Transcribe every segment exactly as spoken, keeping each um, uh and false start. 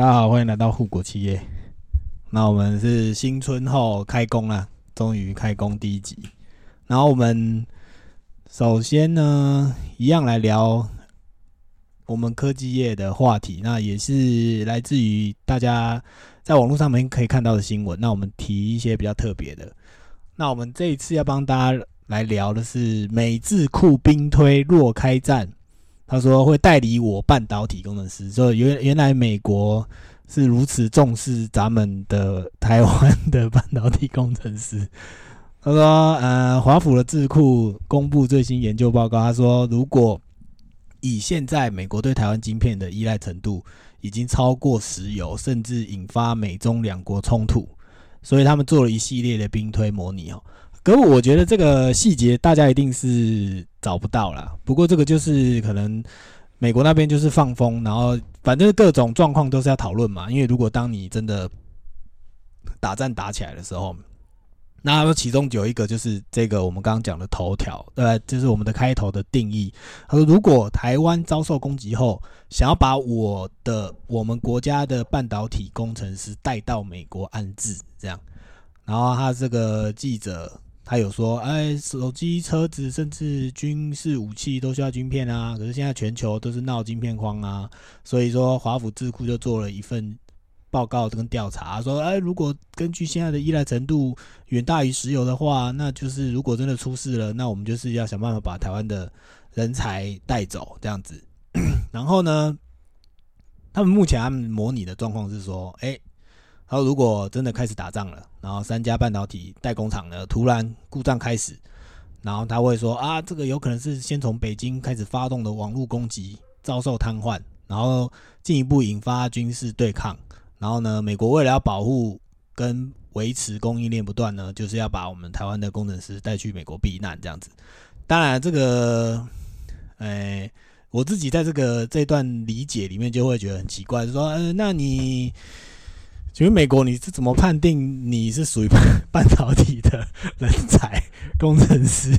大家好，欢迎来到护国企业。那我们是新春后开工啦，终于开工第一集。然后我们首先呢，一样来聊我们科技业的话题，那也是来自于大家在网络上面可以看到的新闻。那我们提一些比较特别的。那我们这一次要帮大家来聊的是美智库兵推若开战，他说会代理我半导体工程师。所以原原来美国是如此重视咱们的台湾的半导体工程师。他说，呃，华府的智库公布最新研究报告，他说如果以现在美国对台湾晶片的依赖程度，已经超过石油，甚至引发美中两国冲突。所以他们做了一系列的兵推模拟哦，可我觉得这个细节大家一定是找不到啦。不过这个就是可能美国那边就是放风，然后反正各种状况都是要讨论嘛。因为如果当你真的打战打起来的时候，那其中有一个就是这个我们刚刚讲的头条，呃，就是我们的开头的定义。他说，如果台湾遭受攻击后，想要把我的我们国家的半导体工程师带到美国安置，这样。然后他这个记者他有说，哎，手机、车子甚至军事武器都需要晶片啊，可是现在全球都是闹晶片荒啊，所以说华府智库就做了一份报告跟调查说，哎，如果根据现在的依赖程度远大于石油的话，那就是如果真的出事了，那我们就是要想办法把台湾的人才带走这样子。然后呢，他们目前他们模拟的状况是说，哎，他说如果真的开始打仗了，然后三家半导体代工厂呢突然故障开始，然后他会说啊，这个有可能是先从北京开始发动的网络攻击，遭受瘫痪，然后进一步引发军事对抗。然后呢，美国为了要保护跟维持供应链不断呢，就是要把我们台湾的工程师带去美国避难这样子。当然，这个，诶、欸，我自己在这个这段理解里面就会觉得很奇怪，就说，呃，那你，请问美国你是怎么判定你是属于半导体的人才工程师？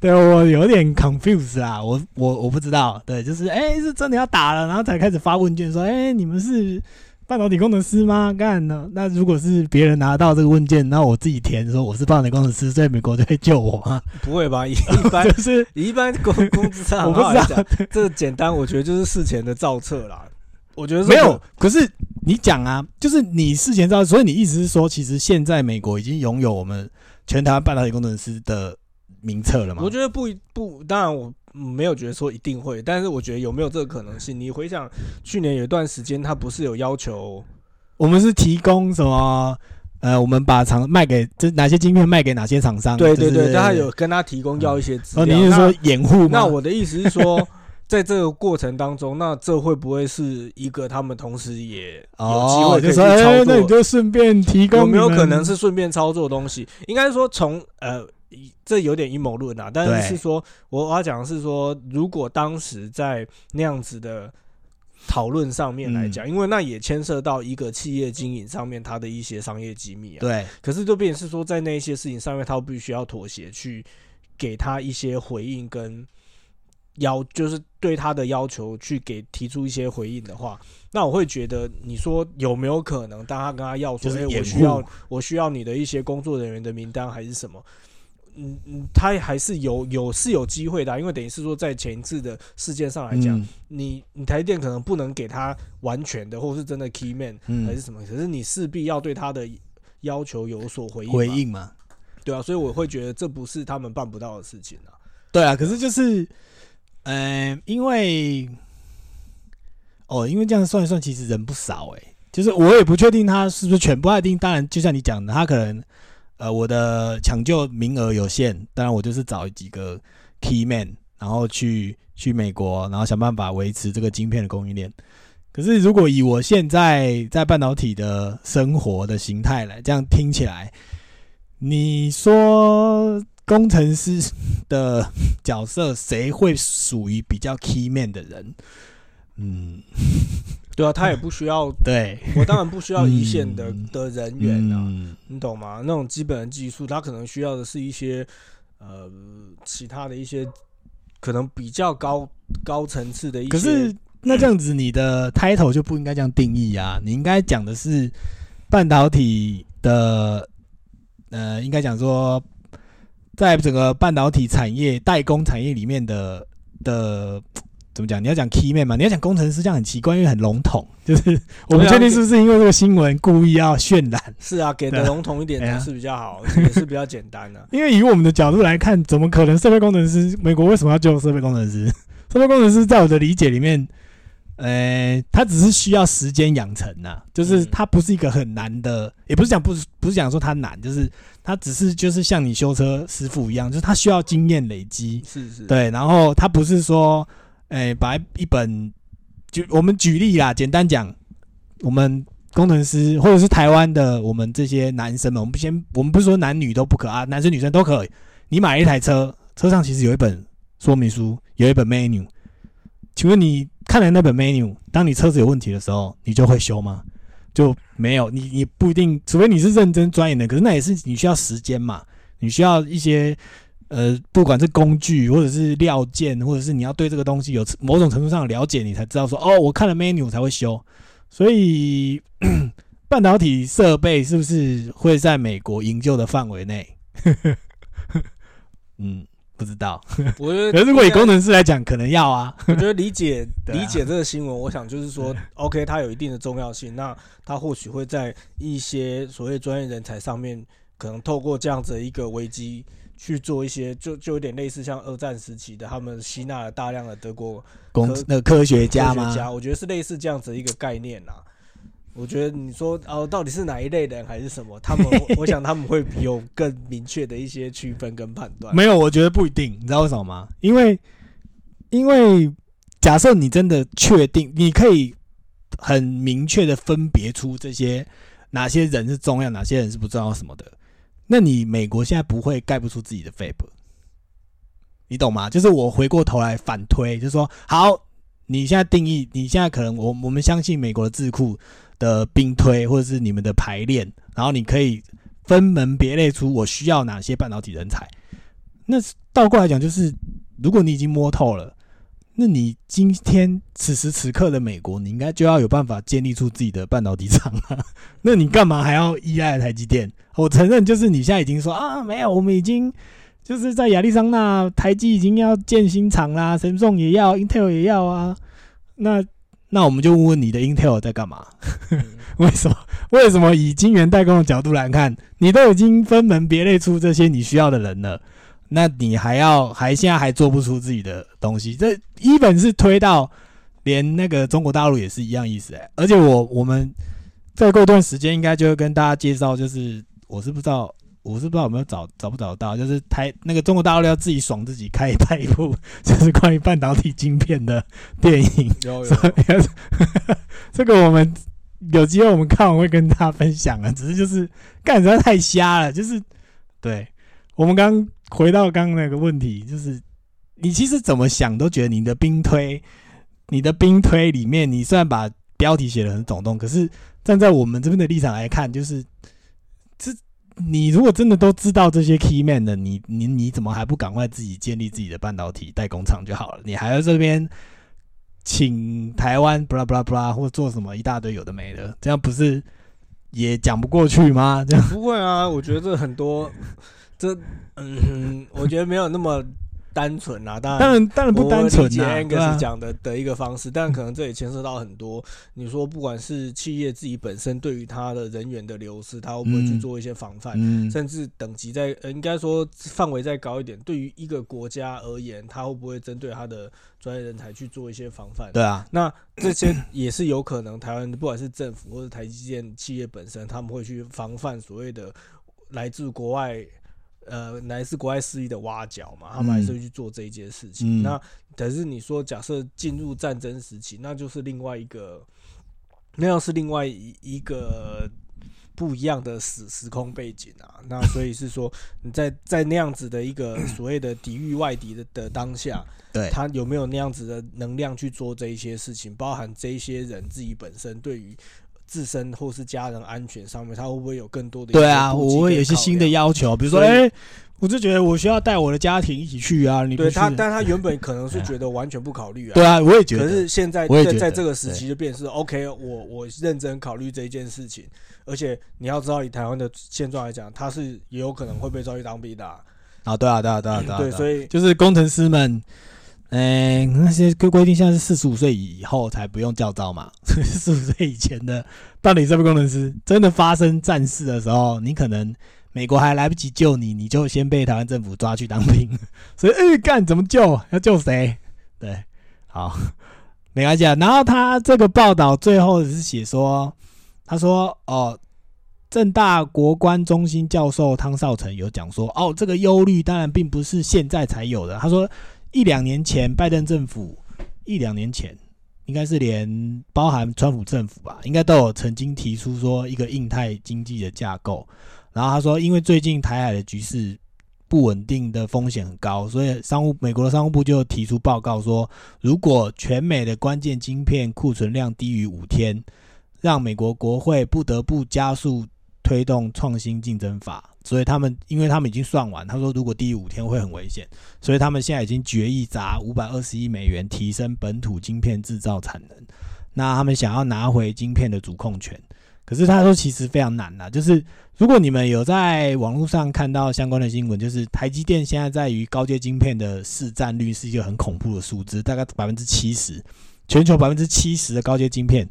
对，我有点 confused 啊，我我我不知道，对，就是，哎、欸，是真的要打了，然后才开始发问卷说，哎、欸，你们是半导体工程师吗？干呢？那如果是别人拿到这个问卷，那我自己填说我是半导体工程师，所以美国就会救我吗？不会吧？一般就是一般工工资上，我不知道这個、简单，我觉得就是事前的造册啦。我觉得没有，可是你讲啊，就是你事前造册，所以你意思是说，其实现在美国已经拥有我们全台湾半导体工程师的名册了吗？我觉得不不，当然我没有觉得说一定会，但是我觉得有没有这个可能性？你回想去年有一段时间，他不是有要求我们是提供什么？呃，我们把厂卖给这哪些晶片卖给哪些厂商？对对对，就是、他有跟他提供要一些资料。嗯、哦，你是说掩护吗？那我的意思是说，在这个过程当中，那这会不会是一个他们同时也有机会可以去操作？哦、就说哎，那你就顺便提供，有没有可能是顺便操作的东西？应该说从呃。这有点阴谋论啊，但是是说我要讲的是说，如果当时在那样子的讨论上面来讲，嗯、因为那也牵涉到一个企业经营上面它的一些商业机密啊。对，可是就变成是说，在那些事情上面，他必须要妥协，去给他一些回应跟要，就是对他的要求去给提出一些回应的话，那我会觉得你说有没有可能，当他跟他要说，就是欸、我需要我需要你的一些工作人员的名单还是什么？嗯嗯，他还是有有是有机会的、啊，因为等于是说，在前一次的事件上来讲、嗯，你你台积电可能不能给他完全的，或是真的 key man、嗯、还是什么，可是你势必要对他的要求有所回应嘛，回应嘛，对啊，所以我会觉得这不是他们办不到的事情啊。对啊，可是就是，嗯、呃，因为哦，因为这样算一算，其实人不少哎、欸，就是我也不确定他是不是全部，不一定。当然，就像你讲的，他可能。呃，我的抢救名额有限，当然我就是找几个 key man， 然后去去美国，然后想办法维持这个晶片的供应链。可是如果以我现在在半导体的生活的形态来，这样听起来，你说工程师的角色谁会属于比较 key man 的人？嗯。对啊，他也不需要，对，我当然不需要一线的、嗯、的人员啊、嗯，你懂吗？那种基本的技术，他可能需要的是一些呃其他的一些可能比较高高层次的一些。可是那这样子你的 title 就不应该这样定义啊，你应该讲的是半导体的，呃，应该讲说在整个半导体产业代工产业里面的的怎么讲？你要讲 keyman 嘛？你要讲工程师，这样很奇怪，因为很笼统。就是我不确定是不是因为这个新闻故意要渲染。是啊，给的笼统一点呢是比较好，也是比较简单的、啊。因为以我们的角度来看，怎么可能设备工程师？美国为什么要救设备工程师？设备工程师在我的理解里面，呃，他只是需要时间养成呐、啊，就是他不是一个很难的，也不是讲不是不是讲说他难，就是他只是就是像你修车师傅一样，就是他需要经验累积。是是。对，然后他不是说。哎、欸，把一本就我们举例啦，简单讲，我们工程师或者是台湾的我们这些男生们，我们先我们不是说男女都不可啊，男生女生都可以。你买一台车，车上其实有一本说明书，有一本 menu。请问你看了那本 menu， 当你车子有问题的时候，你就会修吗？就没有，你你不一定，除非你是认真钻研的，可是那也是你需要时间嘛，你需要一些。呃，不管是工具，或者是料件，或者是你要对这个东西有某种程度上的了解，你才知道说，哦，我看了 menu 才会修。所以半导体设备是不是会在美国营救的范围内？嗯，不知道。我觉得，可是如果以工程师来讲，可能要啊。我觉得理解理解这个新闻，我想就是说 ，OK， 它有一定的重要性，那它或许会在一些所谓专业人才上面，可能透过这样子的一个危机。去做一些就就有点类似像二战时期的，他们吸纳了大量的德国工科科学家嘛，我觉得是类似这样子一个概念啦。我觉得你说哦，到底是哪一类人还是什么？他们我想他们会有更明确的一些区分跟判断。没有，我觉得不一定，你知道为什么吗？因为因为假设你真的确定，你可以很明确的分别出这些哪些人是重要，哪些人是不重要什么的。那你美国现在不会盖不出自己的 fab， 你懂吗？就是我回过头来反推，就是说，好，你现在定义，你现在可能我我们相信美国的智库的兵推，或者是你们的排练，然后你可以分门别类出我需要哪些半导体人才。那倒过来讲，就是如果你已经摸透了，那你今天此时此刻的美国，你应该就要有办法建立出自己的半导体厂啊。那你干嘛还要依赖台积电？我承认，就是你现在已经说啊，没有，我们已经就是在亚利桑那，台积已经要建新厂啦 ，Samsung 也要 ，Intel 也要啊。那那我们就问问你的 Intel 在干嘛？为什么？为什么以晶圆代工的角度来看，你都已经分门别类出这些你需要的人了？那你还要还现在还做不出自己的东西，这even是推到连那个中国大陆也是一样意思、欸、而且我我们再过段时间应该就会跟大家介绍，就是我是不知道我是不知道有没有找找不找得到，就是台那个中国大陆要自己爽自己开一拍一部，就是关于半导体晶片的电影。有有有这个我们有机会我们看完会跟大家分享了，只是就是干实在太瞎了，就是对我们刚。回到刚刚那个问题，就是你其实怎么想都觉得你的兵推，你的兵推里面，你虽然把标题写得很耸动，可是站在我们这边的立场来看，就是这你如果真的都知道这些 key man 的，你你你怎么还不赶快自己建立自己的半导体代工厂就好了？你还在这边请台湾 blah blah blah 或做什么一大堆有的没的，这样不是也讲不过去吗？这样不会啊，我觉得很多。这嗯，我觉得没有那么单纯啦，当然当然当然不单纯啦。我理解 Angus 讲的的一个方式，但可能这也牵涉到很多。你说不管是企业自己本身对于它的人员的流失，它会不会去做一些防范，嗯嗯、甚至等级在、呃、应该说范围再高一点，对于一个国家而言，它会不会针对它的专业人才去做一些防范？对啊，那这些也是有可能。台湾不管是政府或者台积电企业本身，他们会去防范所谓的来自国外。呃，来自国外势力的挖角嘛，他们还是会去做这一件事情。嗯、那可是你说，假设进入战争时期，那就是另外一个，那又是另外一个不一样的时时空背景啊。那所以是说，你在在那样子的一个所谓的抵御外敌的的当下，对他有没有那样子的能量去做这一些事情，包含这一些人自己本身对于。自身或是家人安全上面，他会不会有更多的？对啊，我会有一些新的要求，比如说，哎、欸，我就觉得我需要带我的家庭一起去啊，你不去。对他，但他原本可能是觉得完全不考虑啊。对啊，我也觉得。可是现在在在这个时期就变成是 OK， 我我认真考虑这一件事情，而且你要知道以台湾的现状来讲，他是也有可能会被召去当兵的啊。啊，对啊，对啊，对啊，对啊。对，所以就是工程师们。哎、欸，那些规定现在是四十五岁以后才不用教召嘛？四十五岁以前的，到底是不是工程师？真的发生战事的时候，你可能美国还来不及救你，你就先被台湾政府抓去当兵。所以，哎、欸，干怎么救？要救谁？对，好，没关系啊。然后他这个报道最后是写说，他说哦。政大国关中心教授汤绍成有讲说，哦，这个忧虑当然并不是现在才有的。他说，一两年前拜登政府，一两年前应该是连包含川普政府吧，应该都有曾经提出说一个印太经济的架构。然后他说，因为最近台海的局势不稳定的风险很高，所以商务美国的商务部就提出报告说，如果全美的关键晶片库存量低于五天，让美国国会不得不加速。推动创新竞争法，所以他们因为他们已经算完，他说如果低于五天会很危险，所以他们现在已经决议砸五百二十亿美元提升本土晶片制造产能。那他们想要拿回晶片的主控权，可是他说其实非常难啦、啊、就是如果你们有在网络上看到相关的新闻，就是台积电现在在于高阶晶片的市占率是一个很恐怖的数字，大概 百分之七十， 全球 百分之七十 的高阶晶片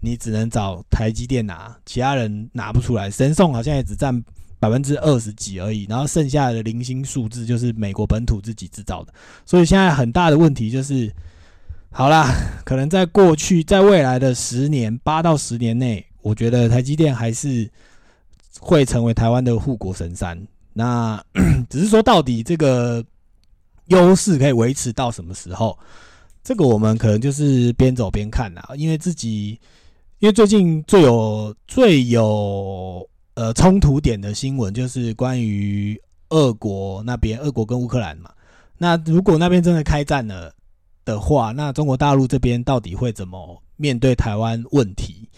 你只能找台积电拿，其他人拿不出来。神送好像也只占 百分之二十 几而已，然后剩下的零星数字就是美国本土自己制造的。所以现在很大的问题就是，好啦，可能在过去，在未来的十年，八到十年内，我觉得台积电还是会成为台湾的护国神山。那只是说到底这个优势可以维持到什么时候，这个我们可能就是边走边看啦，因为自己。因为最近最有最有呃冲突点的新闻就是关于俄国那边，俄国跟乌克兰嘛。那如果那边真的开战了的话，那中国大陆这边到底会怎么面对台湾问题？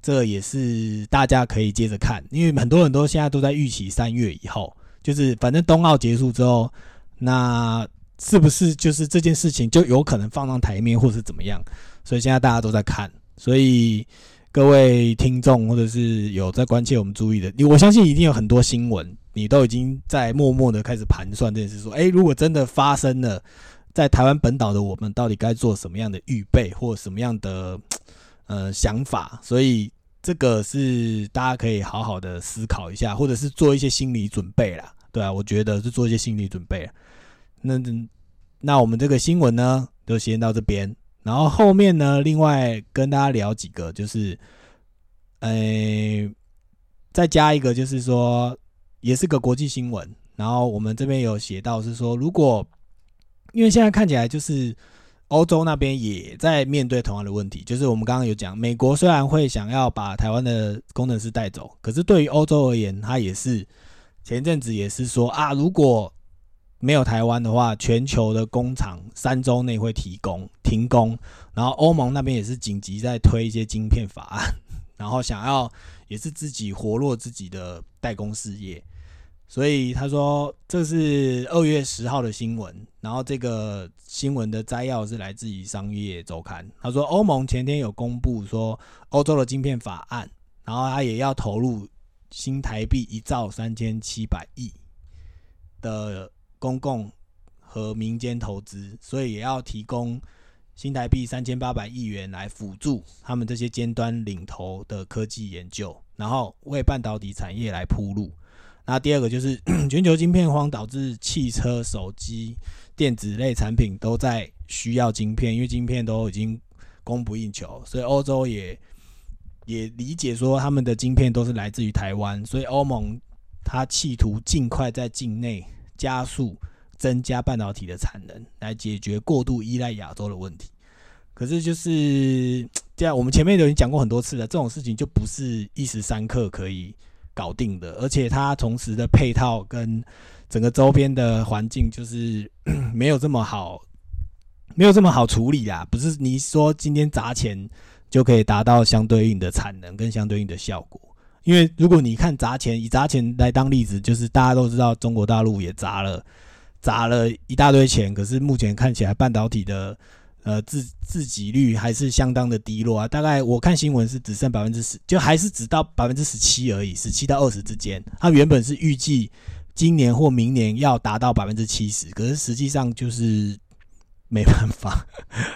这也是大家可以接着看，因为很多人都现在都在预期三月以后，就是反正冬奥结束之后，那是不是就是这件事情就有可能放上台面，或是怎么样？所以现在大家都在看。所以各位听众或者是有在关切我们注意的，我相信一定有很多新闻你都已经在默默的开始盘算这件事，说诶，如果真的发生了，在台湾本岛的我们到底该做什么样的预备或什么样的呃想法。所以这个是大家可以好好的思考一下，或者是做一些心理准备啦。对啊，我觉得是做一些心理准备啦。那那我们这个新闻呢就先到这边，然后后面呢，另外跟大家聊几个，就是，呃，再加一个，就是说，也是个国际新闻。然后我们这边有写到是说，如果因为现在看起来就是欧洲那边也在面对同样的问题，就是我们刚刚有讲，美国虽然会想要把台湾的工程师带走，可是对于欧洲而言，他也是前阵子也是说啊，如果没有台湾的话，全球的工厂三周内会提供停工，然后欧盟那边也是紧急在推一些晶片法案，然后想要也是自己活络自己的代工事业。所以他说这是二月十号的新闻，然后这个新闻的摘要是来自于商业周刊。他说欧盟前天有公布说欧洲的晶片法案，然后他也要投入新台币一兆三千七百亿的公共和民间投资，所以也要提供新台币三千八百亿元来辅助他们这些尖端领头的科技研究，然后为半导体产业来铺路。那第二个就是全球晶片荒导致汽车、手机、电子类产品都在需要晶片，因为晶片都已经供不应求，所以欧洲也也理解说他们的晶片都是来自于台湾，所以欧盟它企图尽快在境内加速增加半导体的产能，来解决过度依赖亚洲的问题。可是就是这样，我们前面都已经讲过很多次了，这种事情就不是一时三刻可以搞定的，而且它同时的配套跟整个周边的环境就是没有这么好，没有这么好处理啦。不是你说今天砸钱就可以达到相对应的产能跟相对应的效果，因为如果你看砸钱，以砸钱来当例子，就是大家都知道中国大陆也砸了砸了一大堆钱，可是目前看起来半导体的呃自自给率还是相当的低落啊，大概我看新闻是只剩 百分之十， 就还是只到 百分之十七 而已， 十七到二十 之间。它原本是预计今年或明年要达到 百分之七十， 可是实际上就是没办法，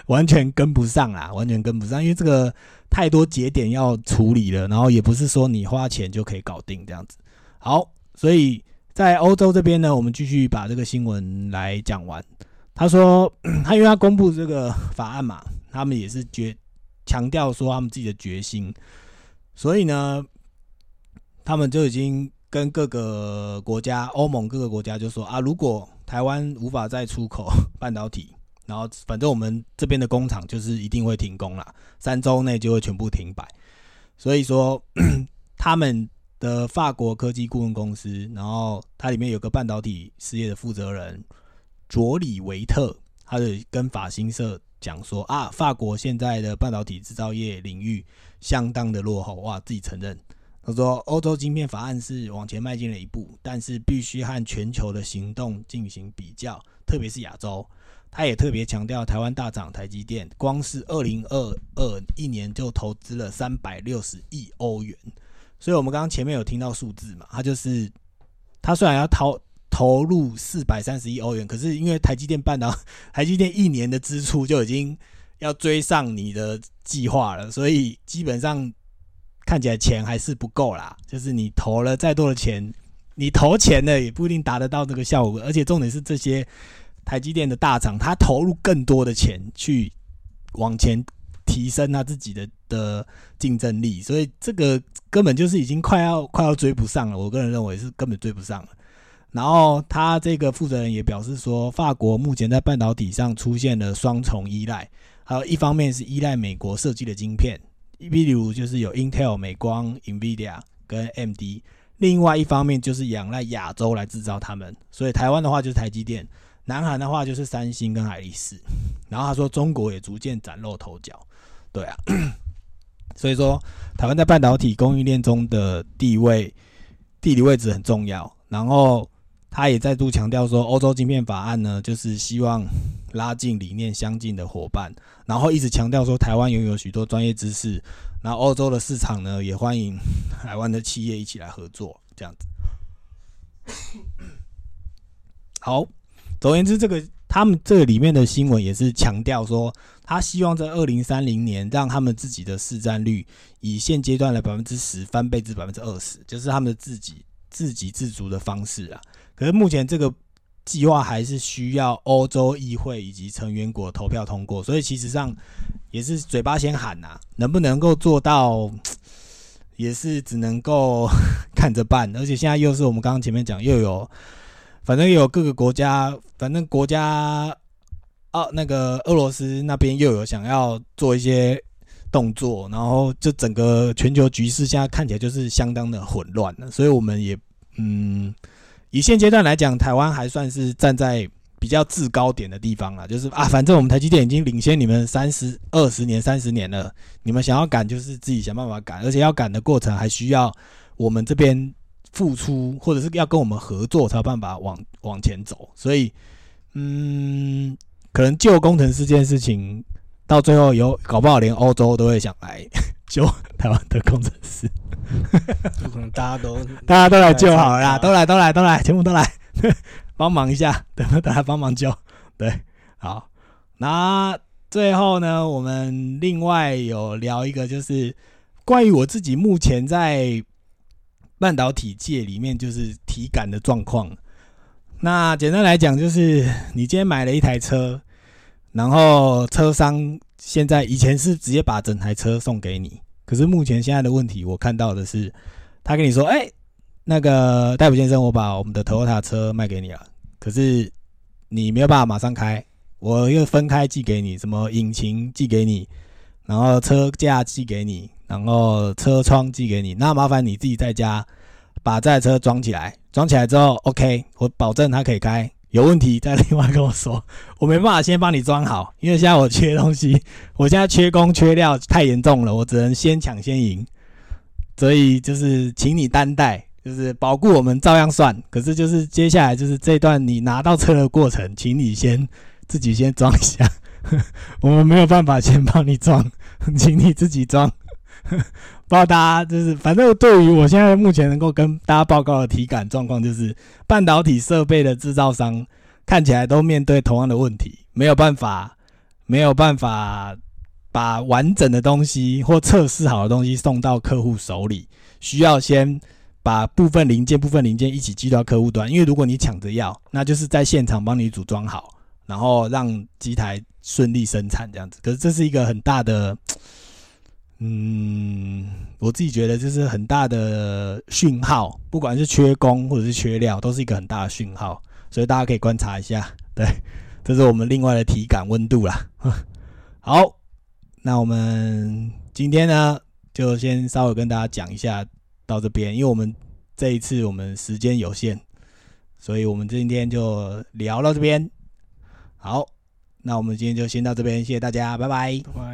完全跟不上啦，完全跟不上，因为这个太多节点要处理了，然后也不是说你花钱就可以搞定这样子。好，所以在欧洲这边呢，我们继续把这个新闻来讲完。他说他因为他公布这个法案嘛，他们也是决强调说他们自己的决心，所以呢他们就已经跟各个国家，欧盟各个国家就说啊，如果台湾无法再出口半导体，然后反正我们这边的工厂就是一定会停工啦，三周内就会全部停摆。所以说他们的法国科技顾问公司，然后它里面有个半导体事业的负责人卓里维特，他就跟法新社讲说啊，法国现在的半导体制造业领域相当的落后，哇，自己承认。他说欧洲晶片法案是往前迈进了一步，但是必须和全球的行动进行比较，特别是亚洲。他也特别强调台湾大厂台积电光是二零二二年就投资了三百六十亿欧元。所以我们刚刚前面有听到数字嘛，他就是他虽然要投投入四百三十亿欧元，可是因为台积电半导台积电一年的支出就已经要追上你的计划了，所以基本上看起来钱还是不够啦，就是你投了再多的钱，你投钱了也不一定达得到这个效果，而且重点是这些台积电的大厂，他投入更多的钱去往前提升他自己的的竞争力，所以这个根本就是已经快要快要追不上了。我个人认为是根本追不上了。然后他这个负责人也表示说，法国目前在半导体上出现了双重依赖，还有一方面是依赖美国设计的晶片，例如就是有 Intel、美光、NVIDIA 跟 A M D， 另外一方面就是仰赖亚洲来制造他们，所以台湾的话就是台积电。南韩的话就是三星跟海力士，然后他说中国也逐渐崭露头角，对啊，所以说台湾在半导体供应链中的地位、地理位置很重要。然后他也再度强调说，欧洲晶片法案呢，就是希望拉近理念相近的伙伴，然后一直强调说台湾拥有许多专业知识，然后欧洲的市场呢也欢迎台湾的企业一起来合作，这样子。好。总而言之，这个他们这里面的新闻也是强调说，他希望在二零三零年让他们自己的市占率以现阶段的 百分之十 翻倍至 百分之二十， 就是他们自己自给自足的方式啦。可是目前这个计划还是需要欧洲议会以及成员国投票通过，所以其实上也是嘴巴先喊啊，能不能够做到也是只能够看着办。而且现在又是我们刚刚前面讲，又有反正有各个国家，反正国家啊，那个俄罗斯那边又有想要做一些动作，然后就整个全球局势现在看起来就是相当的混乱了。所以我们也嗯，以现阶段来讲，台湾还算是站在比较制高点的地方啦，就是啊，反正我们台积电已经领先你们三十二十年、三十年了，你们想要赶就是自己想办法赶，而且要赶的过程还需要我们这边付出，或者是要跟我们合作才有办法往往前走。所以嗯，可能救工程师这件事情到最后有搞不好连欧洲都会想来救台湾的工程师，可能大家都大家都来救好了啦，都来都来都来全部都来帮忙一下，等大家帮忙救，对，好。那最后呢，我们另外有聊一个，就是关于我自己目前在半导体界里面就是体感的状况。那简单来讲，就是你今天买了一台车，然后车商现在以前是直接把整台车送给你，可是目前现在的问题我看到的是，他跟你说，哎、欸，那个戴普先生，我把我们的 Toyota 车卖给你了，可是你没有办法马上开，我又分开寄给你，什么引擎寄给你，然后车架寄给你，然后车窗寄给你，那麻烦你自己在家把这台车装起来，装起来之后 OK， 我保证它可以开，有问题再另外跟我说，我没办法先帮你装好，因为现在我缺东西，我现在缺工缺料太严重了，我只能先抢先赢。所以就是请你担待，就是保固我们照样算，可是就是接下来就是这段你拿到车的过程，请你先自己先装一下，我们没有办法先帮你装，请你自己装。不知道大家就是，反正对于我现在目前能够跟大家报告的体感状况，就是半导体设备的制造商看起来都面对同样的问题，没有办法，没有办法把完整的东西或测试好的东西送到客户手里，需要先把部分零件、部分零件一起寄到客户端，因为如果你抢着要，那就是在现场帮你组装好，然后让机台顺利生产这样子。可是这是一个很大的。嗯，我自己觉得这是很大的讯号，不管是缺工或者是缺料，都是一个很大的讯号，所以大家可以观察一下。对，这是我们另外的体感温度啦。好，那我们今天呢，就先稍微跟大家讲一下到这边，因为我们这一次我们时间有限，所以我们今天就聊到这边。好，那我们今天就先到这边，谢谢大家，拜拜。拜拜。